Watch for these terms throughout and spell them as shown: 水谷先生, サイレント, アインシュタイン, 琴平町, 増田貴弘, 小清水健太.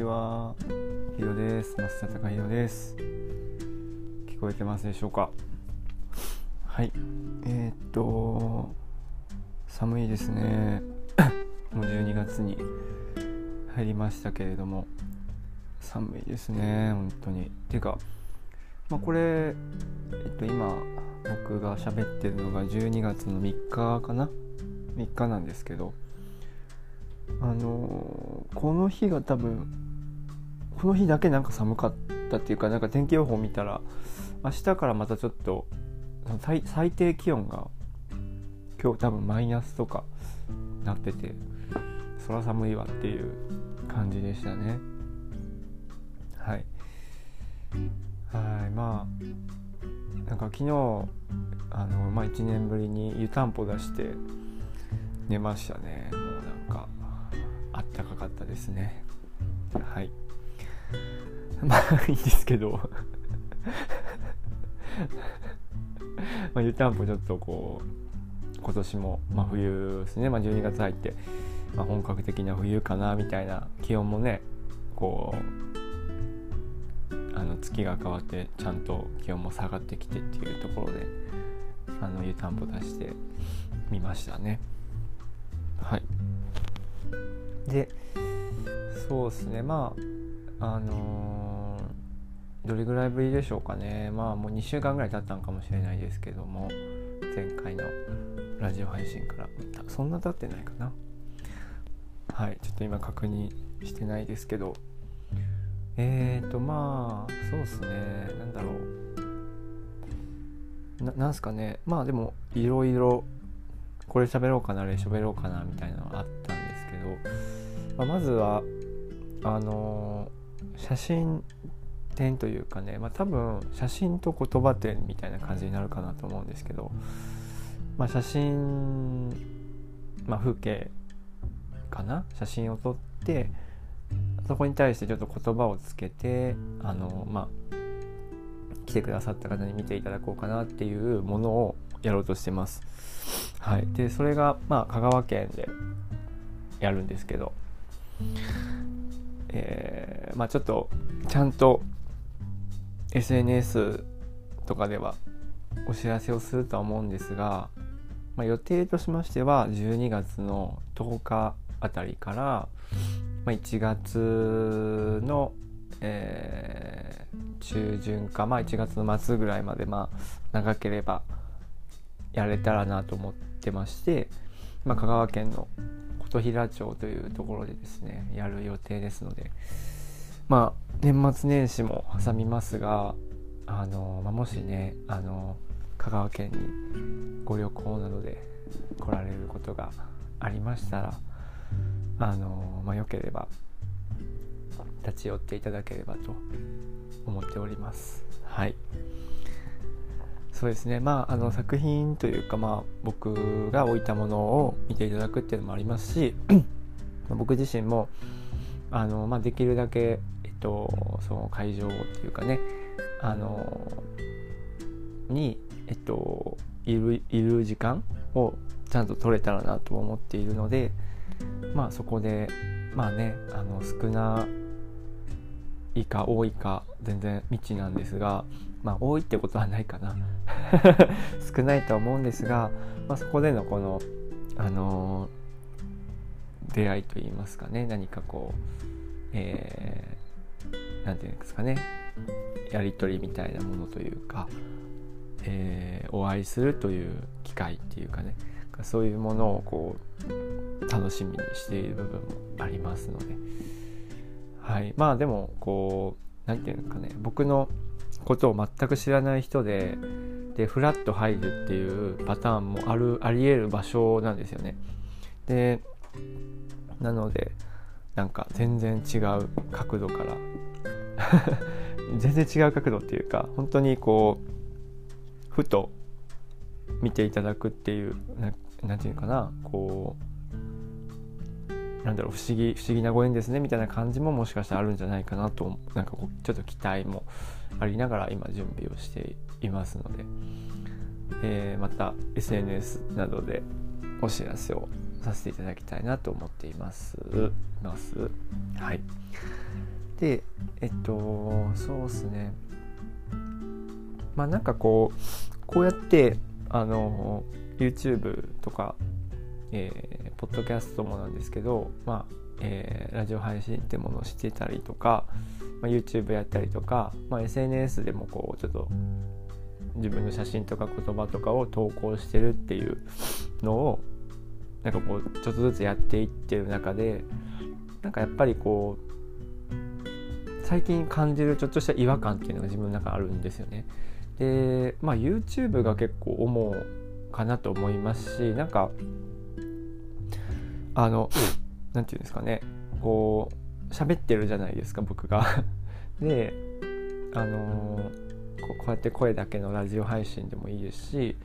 ちは、ひろです。増田貴弘です。聞こえてますでしょうか。はい、寒いですね。もう12月に入りましたけれども、寒いですね、本当に。ていうか、これ、今僕が喋ってるのが12月の3日かな、3日なんですけど、この日が多分この日だけ寒かったっていうか、天気予報見たら明日からまたちょっと最低気温が今日多分マイナスとかなってて、そら寒いわっていう感じでしたね。はい、昨日1年ぶりに湯たんぽ出して寝ましたね。もうあったかかったですね。はい、いいんですけど湯たんぽちょっと今年も冬ですね。12月入って、本格的な冬かなみたいな、気温もね、月が変わってちゃんと気温も下がってきてっていうところで、湯たんぽ出してみましたね。はい。で、そうですね、どれぐらいぶりでしょうかね。もう2週間ぐらい経ったんかもしれないですけども、前回のラジオ配信からそんな経ってないかな。はい、ちょっと今確認してないですけど、そうですね、なんすかね、でもいろいろこれ喋ろうかな、あれ喋ろうかなみたいなのがあったんですけど、まずは写真展というかね、多分写真と言葉展みたいな感じになるかなと思うんですけど、写真、風景かな、写真を撮ってそこに対してちょっと言葉をつけて、来てくださった方に見ていただこうかなっていうものをやろうとしてます。はい、でそれが、香川県でやるんですけど、ちょっとちゃんと SNS とかではお知らせをするとは思うんですが、予定としましては12月の10日あたりから、1月の、中旬か、1月の末ぐらいまで、長ければやれたらなと思ってまして、香川県の琴平町というところでですね、やる予定ですので、年末年始も挟みますが、もしね、香川県にご旅行などで来られることがありましたら、よければ立ち寄っていただければと思っております。はい、そうですね、作品というか、僕が置いたものを見ていただくっていうのもありますし、僕自身もできるだけ、その会場っていうかね、に、いる時間をちゃんと取れたらなと思っているので、そこで少ないか多いか全然未知なんですが、多いってことはないかな少ないとは思うんですが、そこでのこの、出会いといいますかね、何かなんていうんですかね、やり取りみたいなものというか、お会いするという機会っていうかね、そういうものを楽しみにしている部分もありますので、はい、でもなんていうんですかね、僕のことを全く知らない人でフラッと入るっていうパターンもありえる場所なんですよね。でなので全然違う角度から全然違う角度っていうか、本当にふと見ていただくっていう、なんていうのかな、不思議なご縁ですねみたいな感じももしかしたらあるんじゃないかなと、ちょっと期待もありながら今準備をしていますので、また SNS などでお知らせをさせていただきたいなと思っています。はい。でそうですね、まあなんかこうやってYouTube とか、ポッドキャストもなんですけど、まあラジオ配信ってものをしてたりとか、まあ、YouTube やったりとか、まあ、SNS でもちょっと自分の写真とか言葉とかを投稿してるっていうのをなんかちょっとずつやっていってる中で、なんかやっぱり最近感じるちょっとした違和感っていうのが自分の中にあるんですよね。で、まあ、YouTube が結構主かなと思いますし、なんかなんていうんですかね、喋ってるじゃないですか僕がでこうやって声だけのラジオ配信でもいいですし、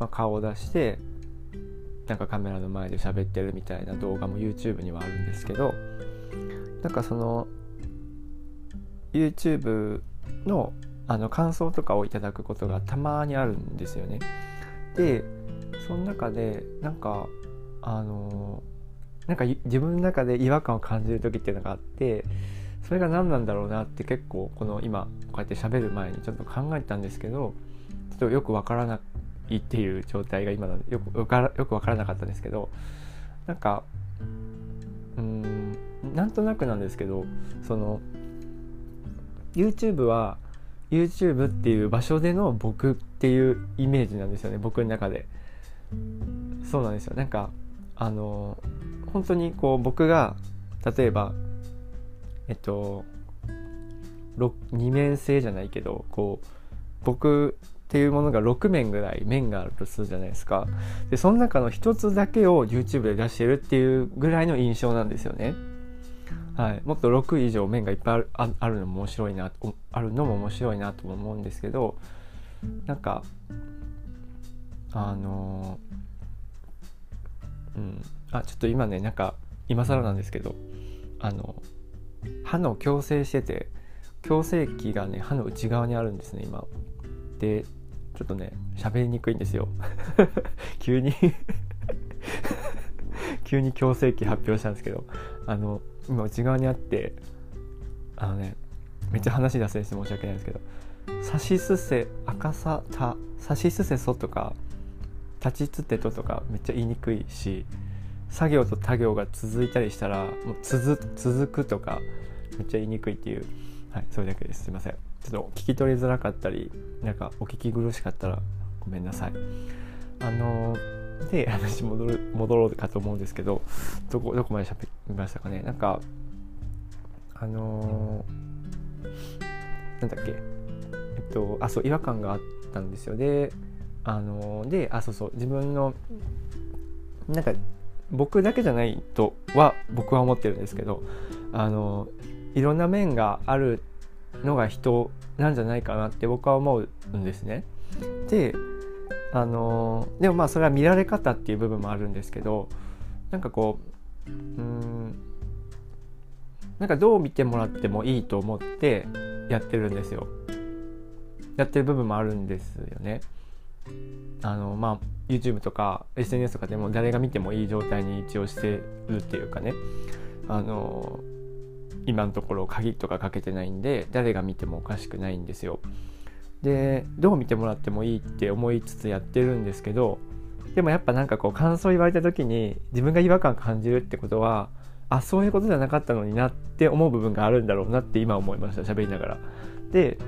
まあ、顔を出してなんかカメラの前で喋ってるみたいな動画も YouTube にはあるんですけど、なんかその YouTube の、感想とかをいただくことがたまにあるんですよね。でその中でなんかなんか自分の中で違和感を感じる時っていうのがあって、それが何なんだろうなって結構今こうやって喋る前にちょっと考えたんですけど、ちょっとよくわからないっていう状態が今なのでよくわからなかったんですけど、なんかなんとなくなんですけど、その YouTube は YouTube っていう場所での僕っていうイメージなんですよね、僕の中で。そうなんですよ。なんか本当に僕が例えば二面性じゃないけど僕っていうものが6面ぐらい面があるとするじゃないですか。でその中の一つだけを YouTube で出してるっていうぐらいの印象なんですよね。はい、もっと6以上面がいっぱいあるのも面白いなと思うんですけど、なんかちょっと今ね、なんか今更なんですけど歯の矯正してて、矯正器がね歯の内側にあるんですね今。でちょっとね喋りにくいんですよ急に矯正器発表したんですけど、今内側にあって、ねめっちゃ話出せるして申し訳ないんですけど、さしすせ赤さたさしすせそとか立ちつてととかめっちゃ言いにくいし、作業と他行が続いたりしたらもう続くとかめっちゃ言いにくいっていう、はい、それだけです。すいません、ちょっと聞き取りづらかったりなんかお聞き苦しかったらごめんなさい。で話戻ろうかと思うんですけど、どこまで喋りましたかね。なんかなんだっけ、そう違和感があったんですよ。でそう自分のなんか僕だけじゃないとは僕は思ってるんですけど、いろんな面があるのが人なんじゃないかなって僕は思うんですね。ででもまあそれは見られ方っていう部分もあるんですけど、なんかなんかどう見てもらってもいいと思ってやってるんですよ。やってる部分もあるんですよね。まあ、YouTube とか SNS とかでも誰が見てもいい状態に一応してるっていうかね、今のところ鍵とかかけてないんで誰が見てもおかしくないんですよ。でどう見てもらってもいいって思いつつやってるんですけど、でもやっぱなんか感想言われた時に自分が違和感感じるってことは、あそういうことじゃなかったのになって思う部分があるんだろうなって今思いました、喋りながら。で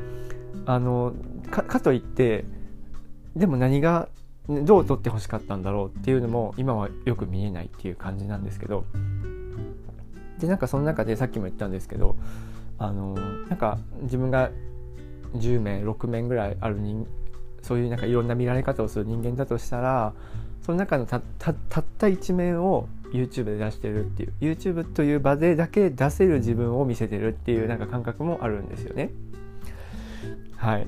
かといってでも何がどう撮ってほしかったんだろうっていうのも今はよく見えないっていう感じなんですけど、でなんかその中でさっきも言ったんですけど、なんか自分が10面6面ぐらいあるそういうなんかいろんな見られ方をする人間だとしたら、その中のたった1面を YouTube で出してるっていう、 YouTube という場でだけ出せる自分を見せてるっていうなんか感覚もあるんですよね。はい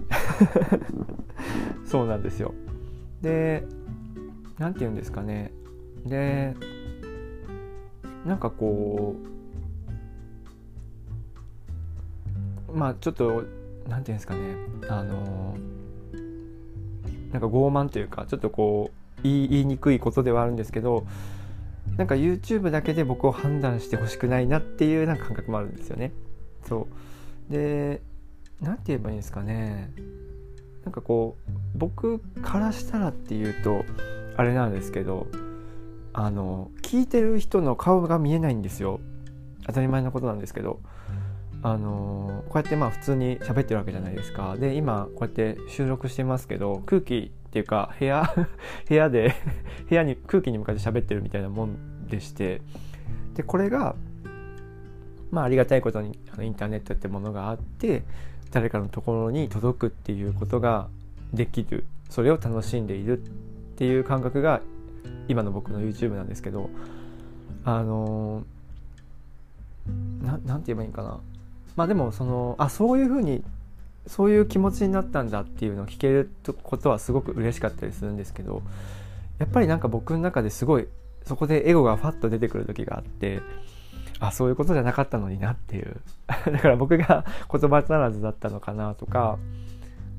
そうなんですよ。でなんて言うんですかね、でなんかまあちょっとなんて言うんですかね、なんか傲慢というかちょっと言いにくいことではあるんですけど、なんか YouTube だけで僕を判断してほしくないなっていうなんか感覚もあるんですよね。そうで、なんて言えばいいんですかね、なんかこう僕からしたらっていうとあれなんですけど、聞いてる人の顔が見えないんですよ。当たり前のことなんですけど、こうやってまあ普通に喋ってるわけじゃないですか。で今こうやって収録してますけど、空気っていうか部屋で部屋に空気に向かって喋ってるみたいなもんでして、でこれがまあありがたいことにインターネットってものがあって、誰かのところに届くっていうことができる、それを楽しんでいるっていう感覚が今の僕の YouTube なんですけど、なんて言えばいいかな、まあでもそのそういう風にそういう気持ちになったんだっていうのを聞けることはすごく嬉しかったりするんですけど、やっぱりなんか僕の中ですごいそこでエゴがファッと出てくる時があって、そういうことじゃなかったのになっていうだから僕が言葉足らずだったのかなとか、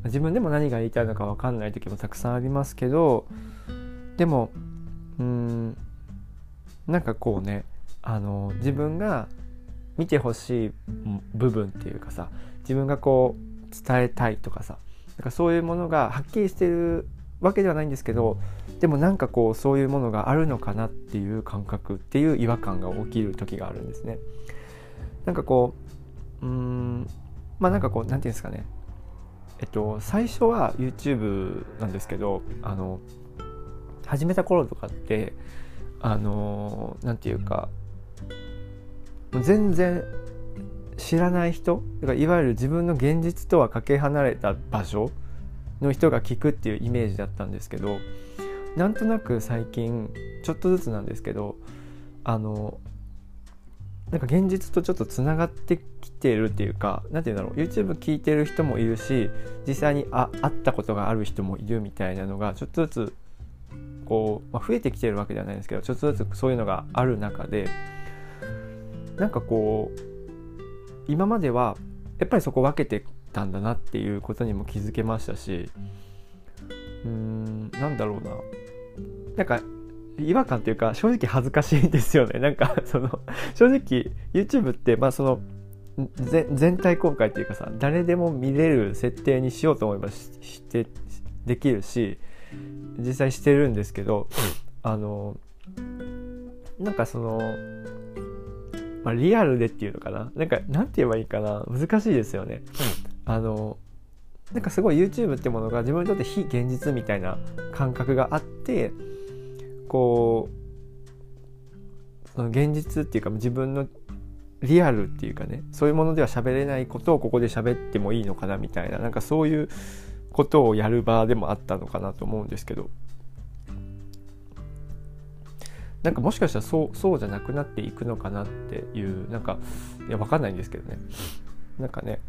自分でも何が言いたいのか分かんない時もたくさんありますけど、でもなんかこうね、自分が見てほしい部分っていうかさ、自分がこう伝えたいとかさ、なんかそういうものがはっきりしてるわけではないんですけど、でもなんかこうそういうものがあるのかなっていう感覚っていう違和感が起きる時があるんですね。なんかこうまあなんかこうなんていうんですかね、最初は YouTube なんですけど、始めた頃とかってなんていうか全然知らない人、だからいわゆる自分の現実とはかけ離れた場所の人が聞くっていうイメージだったんですけど、なんとなく最近ちょっとずつなんですけど、なんか現実とちょっとつながってきてるっていうか、なんていうんだろう、 YouTube 聞いてる人もいるし、実際に会ったことがある人もいるみたいなのがちょっとずつこう、増えてきてるわけではないんですけど、ちょっとずつそういうのがある中で、なんかこう今まではやっぱりそこ分けてたんだなっていうことにも気づけましたし、なんだろうな、なんか違和感というか正直恥ずかしいんですよね。なんかその正直 YouTube ってその全体公開というかさ、誰でも見れる設定にしようと思えばしてできるし、実際してるんですけど、なんかそのリアルでっていうのかな、なんて言えばいいかな、難しいですよね。なんかすごい YouTube ってものが自分にとって非現実みたいな感覚があって、こうその現実っていうか自分のリアルっていうかね、そういうものでは喋れないことをここで喋ってもいいのかなみたいな、なんかそういうことをやる場でもあったのかなと思うんですけど、なんかもしかしたらそうじゃなくなっていくのかなっていう、なんかいや分かんないんですけどね、なんかね、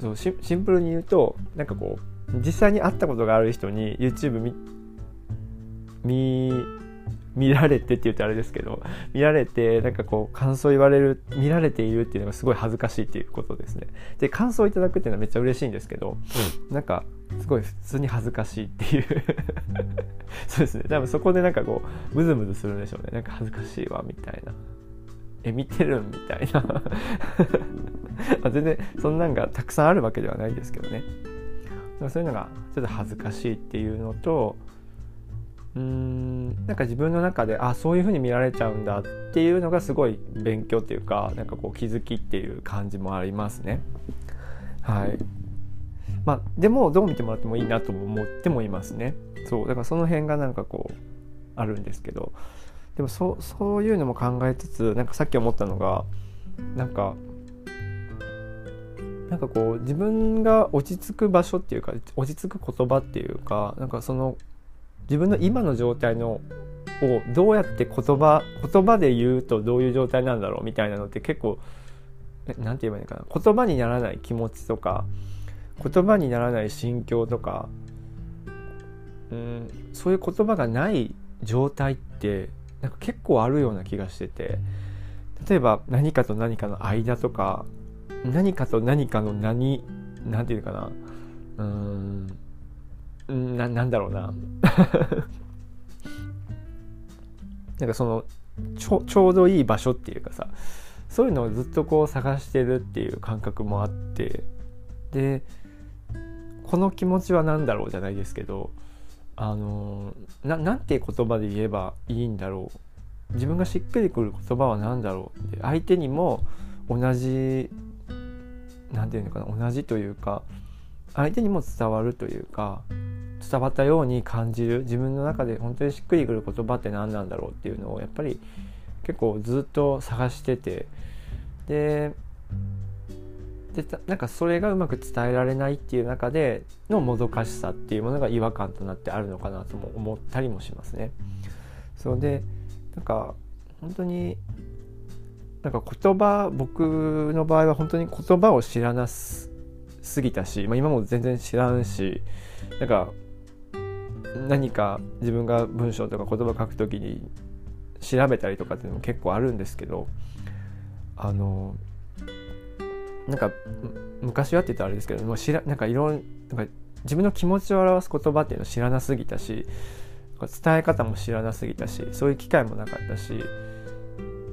そうシンプルに言うと、なんかこう実際に会ったことがある人に YouTube 見られてって言うとあれですけど、見られてなんかこう感想言われる、見られているっていうのがすごい恥ずかしいっていうことですね。で感想いただくっていうのはめっちゃ嬉しいんですけど、なんかすごい普通に恥ずかしいっていうそうですね、多分そこでなんかこうムズムズするんでしょうね。なんか恥ずかしいわみたいな、見てるみたいな全然そんなんがたくさんあるわけではないですけどね、そういうのがちょっと恥ずかしいっていうのと、なんか自分の中でそういう風に見られちゃうんだっていうのがすごい勉強っていうか、なんかこう気づきっていう感じもありますね。はい。でもどう見てもらってもいいなと思ってもいますね。そうだからその辺がなんかこうあるんですけど、でもそういうのも考えつつ、なんかさっき思ったのが、なんかこう自分が落ち着く場所っていうか、落ち着く言葉っていうか、なんかその自分の今の状態をどうやって言葉で言うとどういう状態なんだろうみたいなのって、結構なんて言えばいいのかな、言葉にならない気持ちとか、言葉にならない心境とか、そういう言葉がない状態ってなんか結構あるような気がしてて、例えば何かと何かの間とか、何かと何かのなんていうかな、なんだろうななんかそのちょうどいい場所っていうかさ、そういうのをずっとこう探してるっていう感覚もあって、でこの気持ちは何だろうじゃないですけど、なんて言葉で言えばいいんだろう、自分がしっくりくる言葉は何だろうって、相手にも同じ、なんていうのかな、同じというか相手にも伝わるというか、伝わったように感じる、自分の中で本当にしっくりくる言葉って何なんだろうっていうのをやっぱり結構ずっと探してて、でなんかそれがうまく伝えられないっていう中でのもどかしさっていうものが違和感となってあるのかなとも思ったりもしますね。そうでなんか本当になんか言葉、僕の場合は本当に言葉を知らなすぎたし、今も全然知らんし、なんか何か自分が文章とか言葉書くときに調べたりとかっていうのも結構あるんですけど、なんか昔はって言ったらあれですけど、もうなんか自分の気持ちを表す言葉っていうのを知らなすぎたし、伝え方も知らなすぎたし、そういう機会もなかったし、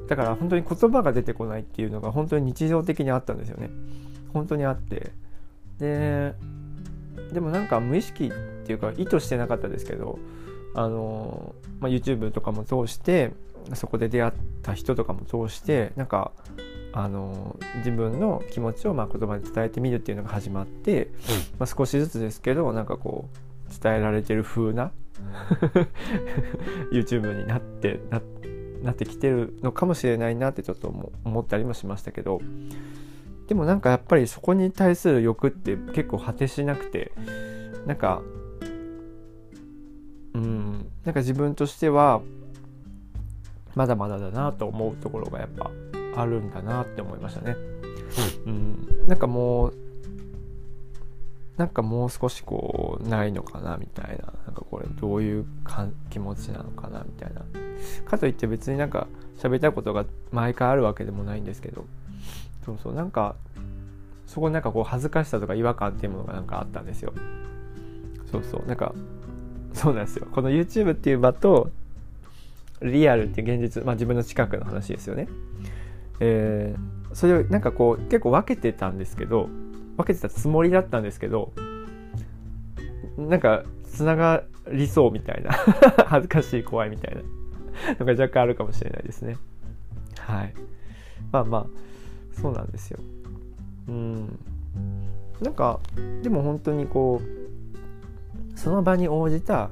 だから本当に言葉が出てこないっていうのが本当に日常的にあったんですよね。本当にあって、でもなんか無意識っていうか意図してなかったですけど、YouTube とかも通して、そこで出会った人とかも通して、なんか自分の気持ちを言葉で伝えてみるっていうのが始まって、少しずつですけどなんかこう伝えられてる風なYouTube になってきてるのかもしれないなってちょっと思ったりもしましたけど、でもなんかやっぱりそこに対する欲って結構果てしなくて、なんか自分としてはまだまだだなと思うところがやっぱあるんだなって思いましたね。なんかもう少しこうないのかなみたいな、なんかこれどういう気持ちなのかなみたいな、かといって別になんか喋りたいことが毎回あるわけでもないんですけど、そうなんかそこになんかこう恥ずかしさとか違和感っていうものがなんかあったんですよ。そうなんですよ。この YouTube っていう場とリアルっていう現実、自分の近くの話ですよね。それをなんかこう結構分けてたつもりだったんですけど、なんかつながりそうみたいな恥ずかしい、怖いみたいなのが若干あるかもしれないですね。はい。そうなんですよ。なんかでも本当にこうその場に応じた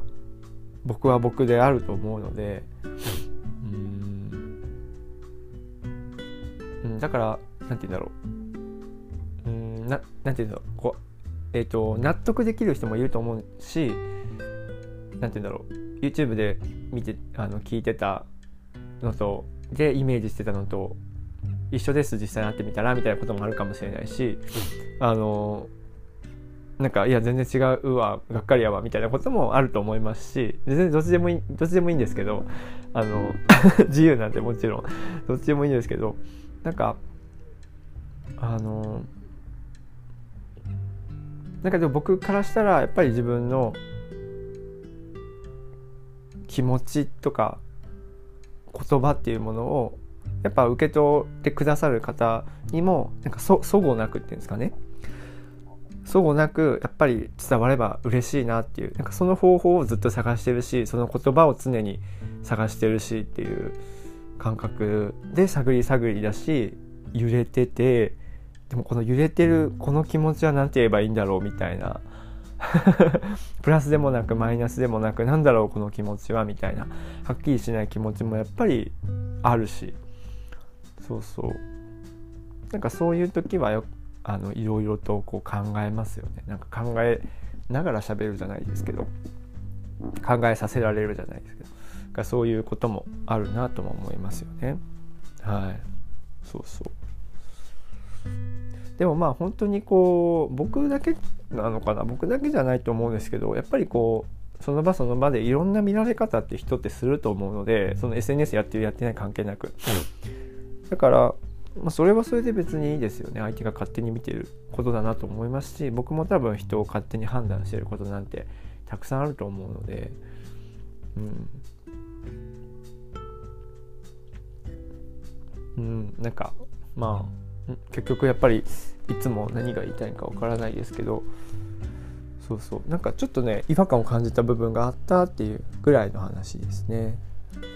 僕は僕であると思うので、だからなんて言うんだろう。なんていうの、こう納得できる人もいると思うし、なんていうんだろう、 YouTube で聞いてたのとでイメージしてたのと一緒です、実際に会ってみたらみたいなこともあるかもしれないし、なんかいや全然違うわ、がっかりやわみたいなこともあると思いますし、全然どっちでもいいんですけど、自由なんてもちろんどっちでもいいんですけど、なんかでも僕からしたらやっぱり自分の気持ちとか言葉っていうものをやっぱ受け取ってくださる方にもなんかそごなくっていうんですかね、そごなくやっぱり伝われば嬉しいなっていう、なんかその方法をずっと探してるし、その言葉を常に探してるしっていう感覚で探り探りだし、揺れてて、でもこの揺れてるこの気持ちは何て言えばいいんだろうみたいなプラスでもなくマイナスでもなく、なんだろうこの気持ちはみたいな、はっきりしない気持ちもやっぱりあるし、なんかそういう時はいろいろとこう考えますよね。なんか考えながら喋るじゃないですけど、考えさせられるじゃないですけど、なんかそういうこともあるなとも思いますよね。でも本当にこう僕だけなのかな、僕だけじゃないと思うんですけど、やっぱりこうその場その場でいろんな見られ方って人ってすると思うので、その SNS やってるやってない関係なく、だから、それはそれで別にいいですよね。相手が勝手に見てることだなと思いますし、僕も多分人を勝手に判断してることなんてたくさんあると思うので、なんかまあ結局やっぱりいつも何が言いたいのかわからないですけど、そうそう、なんかちょっとね違和感を感じた部分があったっていうぐらいの話ですね。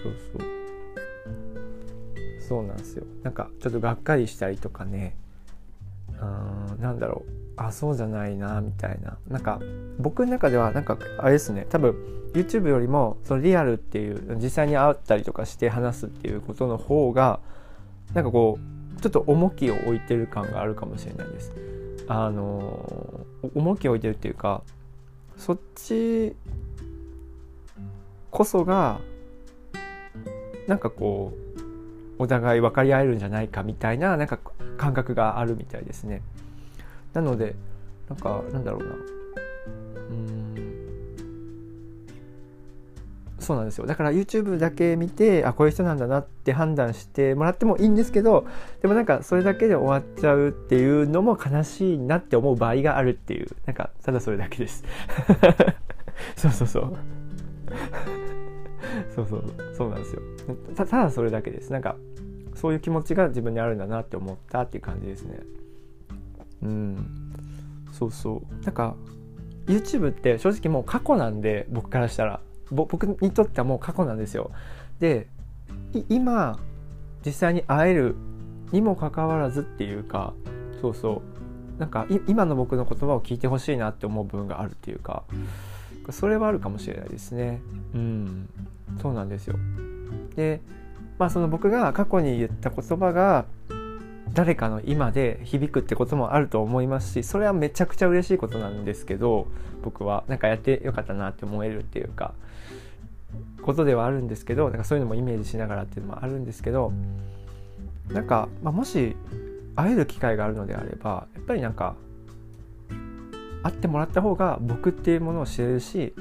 そうそうそうなんですよ。なんかちょっとがっかりしたりとかね、なんだろう、あ、そうじゃないなみたいな、なんか僕の中ではなんかあれですね、多分 YouTube よりもそのリアルっていう実際に会ったりとかして話すっていうことの方がなんかこうちょっと重きを置いてる感があるかもしれないです。重きを置いてるっていうか、そっちこそがなんかこうお互い分かり合えるんじゃないかみたいな、なんか感覚があるみたいですね。なのでなんかなんだろうな、そうなんですよ。だから YouTube だけ見て、あ、こういう人なんだなって判断してもらってもいいんですけど、でもなんかそれだけで終わっちゃうっていうのも悲しいなって思う場合があるっていう、なんかただそれだけですそうそうそうそうなんですよ。ただそれだけです。なんかそういう気持ちが自分にあるんだなって思ったっていう感じですね。うん、そうそう、なんか YouTube って正直もう過去なんで、僕からしたら僕にとってはもう過去なんですよ。で今実際に会えるにもかかわらずっていうか、そうそう、なんか今の僕の言葉を聞いてほしいなって思う部分があるっていうか、それはあるかもしれないですね。うん、そうなんですよ。で、まあ、その僕が過去に言った言葉が誰かの今で響くってこともあると思いますし、それはめちゃくちゃ嬉しいことなんですけど、僕はなんかやってよかったなって思えるっていうかことではあるんですけど、なんかそういうのもイメージしながらっていうのもあるんですけど、なんか、まあ、もし会える機会があるのであれば、やっぱりなんか会ってもらった方が僕っていうものを知れるし、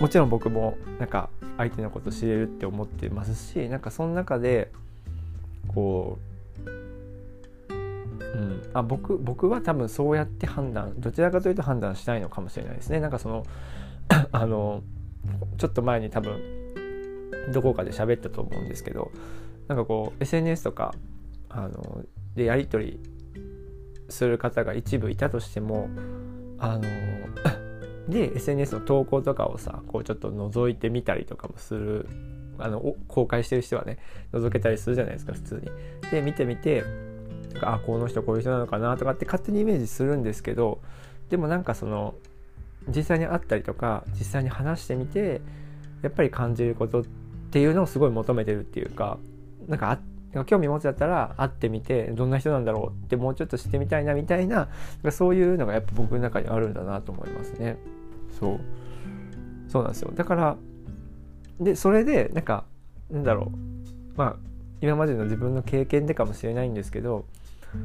もちろん僕もなんか相手のこと知れるって思ってますし、なんかその中でこう、うん、あ、僕は多分そうやって判断、どちらかというと判断したいのかもしれないですね。なんかそのちょっと前に多分どこかで喋ったと思うんですけど、なんかこう SNS とかでやり取りする方が一部いたとしても、で SNS の投稿とかをさ、こうちょっと覗いてみたりとかもする、公開してる人はね、覗けたりするじゃないですか、普通に。で見てみて、なんか、あ、この人こういう人なのかなとかって勝手にイメージするんですけど、でもなんかその実際に会ったりとか実際に話してみてやっぱり感じることっていうのをすごい求めてるっていうか、なんか興味持つだったら会ってみてどんな人なんだろうってもうちょっと知ってみたいなみたいな、そういうのがやっぱ僕の中にあるんだなと思いますね。そうなんですよ。だからで、それでなんかなんだろう、まあ今までの自分の経験でかもしれないんですけど、や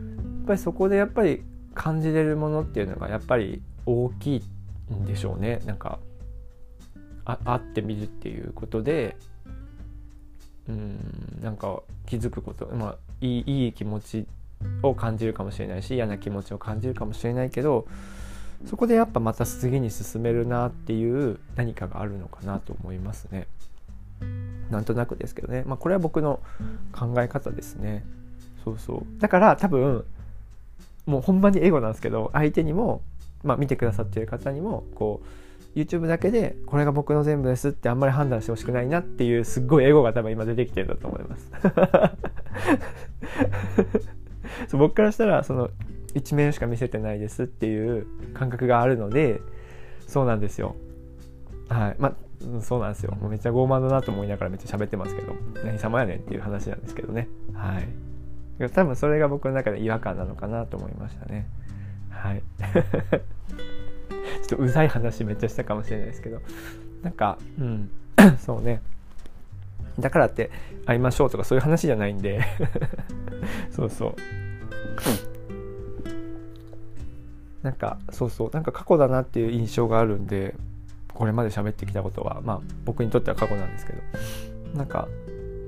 っぱりそこでやっぱり感じれるものっていうのがやっぱり大きいんでしょうね。なんか会ってみるっていうことで、なんか気づくこと、まあ、いい気持ちを感じるかもしれないし、嫌な気持ちを感じるかもしれないけど、そこでやっぱまた次に進めるなっていう何かがあるのかなと思いますね。なんとなくですけどね、まあ、これは僕の考え方ですね。そうだから多分もうほんまにエゴなんですけど、相手にも、まあ、見てくださっている方にもこうYouTube だけでこれが僕の全部ですってあんまり判断してほしくないなっていう、すっごいエゴが多分今出てきてるんだと思いますそう僕からしたらその一面しか見せてないですっていう感覚があるので、そうなんですよ。はい、まあそうなんですよ。もうめっちゃ傲慢だなと思いながらめっちゃ喋ってますけど、何様やねんっていう話なんですけどね。はい、多分それが僕の中で違和感なのかなと思いましたね。はいちょっとうざい話めっちゃしたかもしれないですけど、なんか、うん、そうね、だからって会いましょうとかそういう話じゃないんでそうなんかそうなんか過去だなっていう印象があるんで、これまで喋ってきたことはまあ僕にとっては過去なんですけど、なんか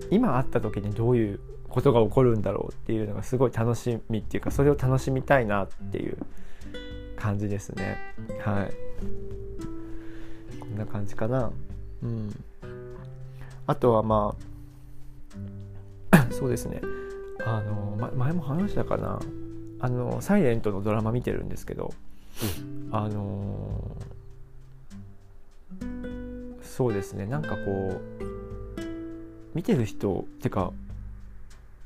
今会った時にどういうことが起こるんだろうっていうのがすごい楽しみっていうか、それを楽しみたいなっていう感じですね。はい、こんな感じかな。あとはまあそうですね、前も話したかな、サイレントのドラマ見てるんですけど、そうですね、なんかこう見てる人ってか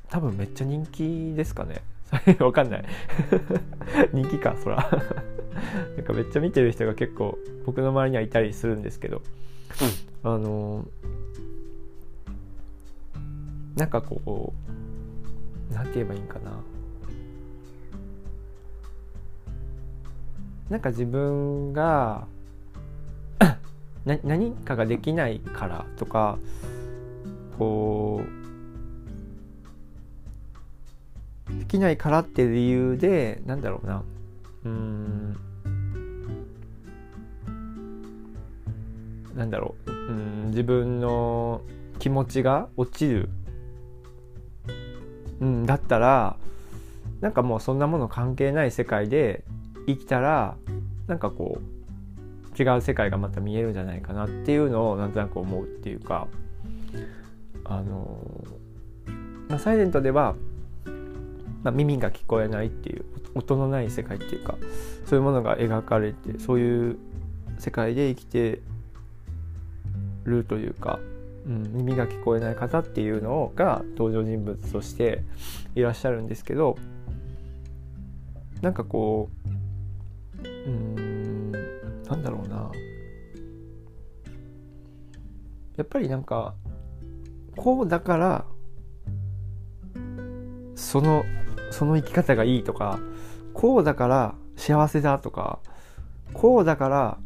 多分めっちゃ人気ですかねわかんない人気かそらなんかめっちゃ見てる人が結構僕の周りにはいたりするんですけど、なんかこうなんて言えばいいんかな、なんか自分が何かができないからとか、こうできないからって理由で、なんだろうな、なんだろう、自分の気持ちが落ちる、だったらなんかもうそんなもの関係ない世界で生きたら、なんかこう違う世界がまた見えるんじゃないかなっていうのをなんとなく思うっていうか、サイレントでは、耳が聞こえないっていう音のない世界っていうか、そういうものが描かれて、そういう世界で生きてるというか、耳が聞こえない方っていうのが登場人物としていらっしゃるんですけど、なんかこうなんだろうな、やっぱりなんかこうだからその生き方がいいとか、こうだから幸せだとか、こうだから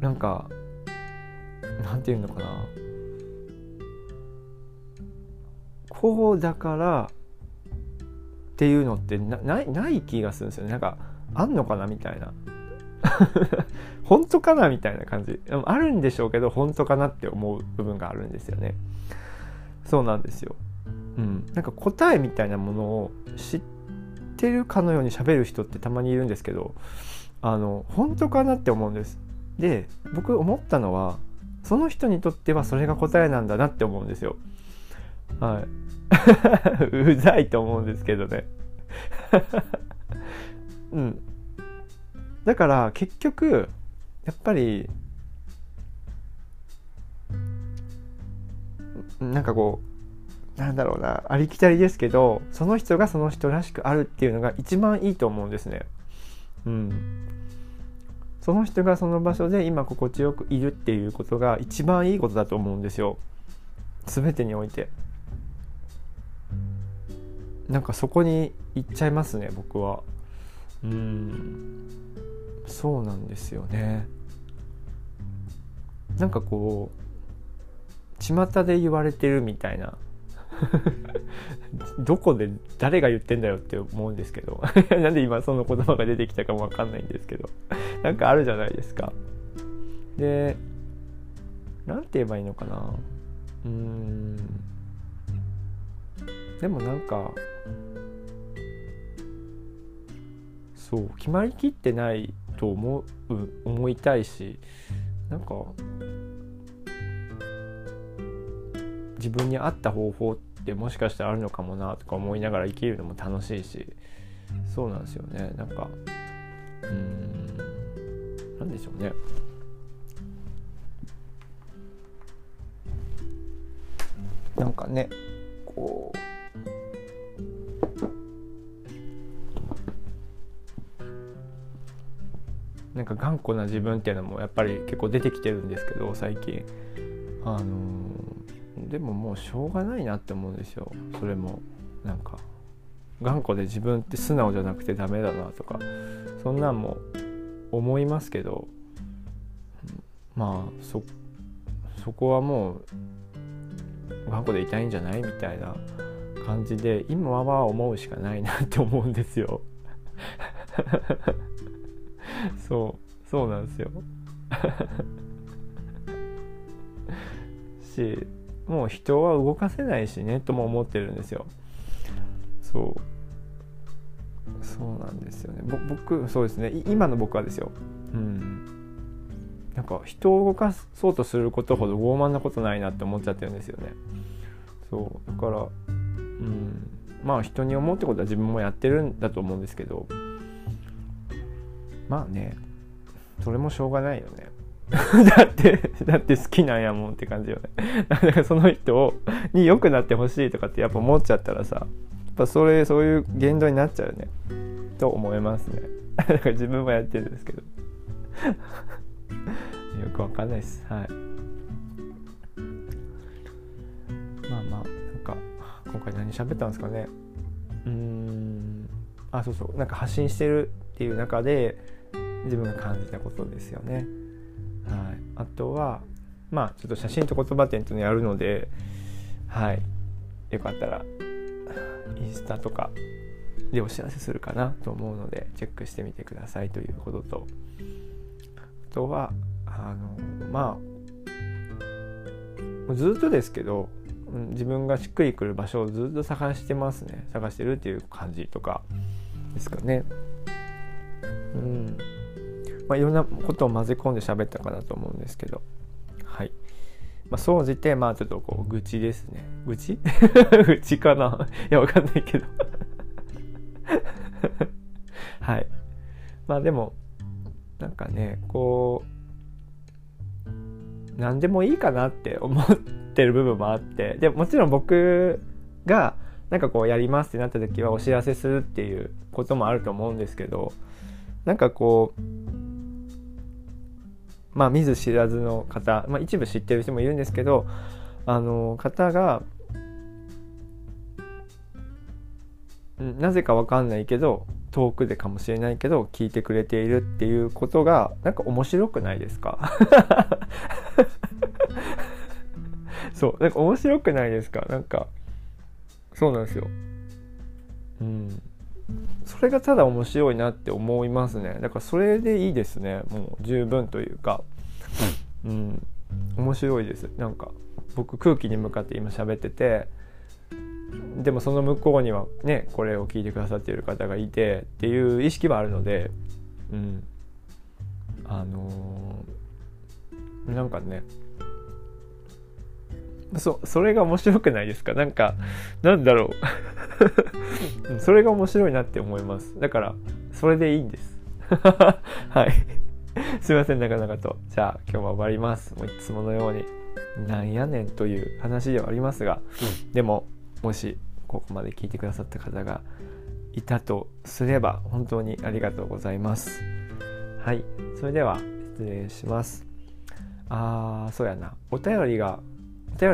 なんかなんていうのかな、こうだからっていうのってない気がするんですよね。なんかあんのかなみたいな本当かなみたいな感じ、あるんでしょうけど本当かなって思う部分があるんですよね。そうなんですよ、なんか答えみたいなものを知ってるかのように喋る人ってたまにいるんですけど、本当かなって思うんです。で、僕思ったのは、その人にとってはそれが答えなんだなって思うんですよ、うざいと思うんですけどねだから結局やっぱりなんかこう、なんだろうな、ありきたりですけど、その人がその人らしくあるっていうのが一番いいと思うんですね。その人がその場所で今心地よくいるっていうことが一番いいことだと思うんですよ、全てにおいて。なんかそこに行っちゃいますね、僕は。そうなんですよね。なんかこう巷で言われてるみたいなどこで誰が言ってんだよって思うんですけどなんで今その言葉が出てきたかもわかんないんですけどなんかあるじゃないですか。で、なんて言えばいいのかな、でもなんかそう決まりきってないと思いたいし、なんか自分に合った方法ってもしかしたらあるのかもなとか思いながら生きるのも楽しいし、そうなんですよね。なんかなんでしょうね、なんかね、こうなんか頑固な自分っていうのもやっぱり結構出てきてるんですけど最近、でももうしょうがないなって思うんですよ。それもなんか頑固で自分って素直じゃなくてダメだなとか、そんなんも思いますけど、そこはもう頑固でいたいんじゃないみたいな感じで今は思うしかないなって思うんですよそうなんですよし、もう人は動かせないしねとも思ってるんですよ。そうなんですよね。僕そうですね、今の僕はですよ、なんか人を動かそうとすることほど傲慢なことないなって思っちゃってるんですよね。そうだからうん、まあ人に思うってことは自分もやってるんだと思うんですけど、まあね、それもしょうがないよね。だって好きなんやもんって感じよね。だからその人に良くなってほしいとかってやっぱ思っちゃったらさ、やっぱそういう言動になっちゃうねと思いますね。だから自分もやってるんですけどよくわかんないです。はい、まあまあ、なんか今回何喋ったんですかね。あ、そうそう、なんか発信してるっていう中で自分が感じたことですよね。はい、あとはまあちょっと写真と言葉展というのやるので、はい、よかったらインスタとかでお知らせするかなと思うのでチェックしてみてくださいということと、あとはまあずっとですけど自分がしっくりくる場所をずっと探してますね。探してるっていう感じとかですかね。うん。まあ、いろんなことを混ぜ込んで喋ったかなと思うんですけど、はい。まあ、総じて、まあ、ちょっとこう、愚痴ですね。愚痴愚痴かな。いや、わかんないけど。はい。まあ、でも、なんかね、こう、何でもいいかなって思ってる部分もあって、でもちろん僕が、なんかこう、やりますってなった時はお知らせするっていうこともあると思うんですけど、なんかこう、まあ、見ず知らずの方、まあ、一部知ってる人もいるんですけど、方がなぜか分かんないけど遠くでかもしれないけど聞いてくれているっていうことがなんか面白くないですかそう、なんか面白くないですか。なんかそうなんですよ。うん。それがただ面白いなって思いますね。だからそれでいいですね。もう十分というか、うん、面白いです。なんか僕空気に向かって今喋ってて、でもその向こうにはね、これを聞いてくださっている方がいてっていう意識はあるので、うん、なんかね、それが面白くないですか。なんかなんだろうそれが面白いなって思います。だからそれでいいんですはいすいません、なかなかと。じゃあ今日は終わります。もういつものようになんやねんという話ではありますが、でももしここまで聞いてくださった方がいたとすれば本当にありがとうございます。はい、それでは失礼します。そうやな、お便り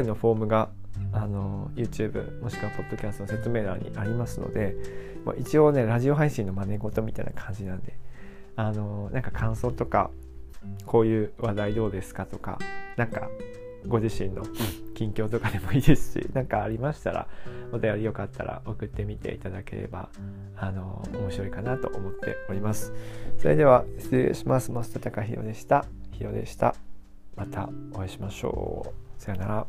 のフォームがYouTube もしくはポッドキャストの説明欄にありますので、まあ、一応ねラジオ配信の真似事みたいな感じなんで、なんか感想とかこういう話題どうですかとか、なんかご自身の近況とかでもいいですし、なんかありましたらお便りよかったら送ってみていただければ面白いかなと思っております。それでは失礼します。増田貴弘でした。またお会いしましょう。さよなら。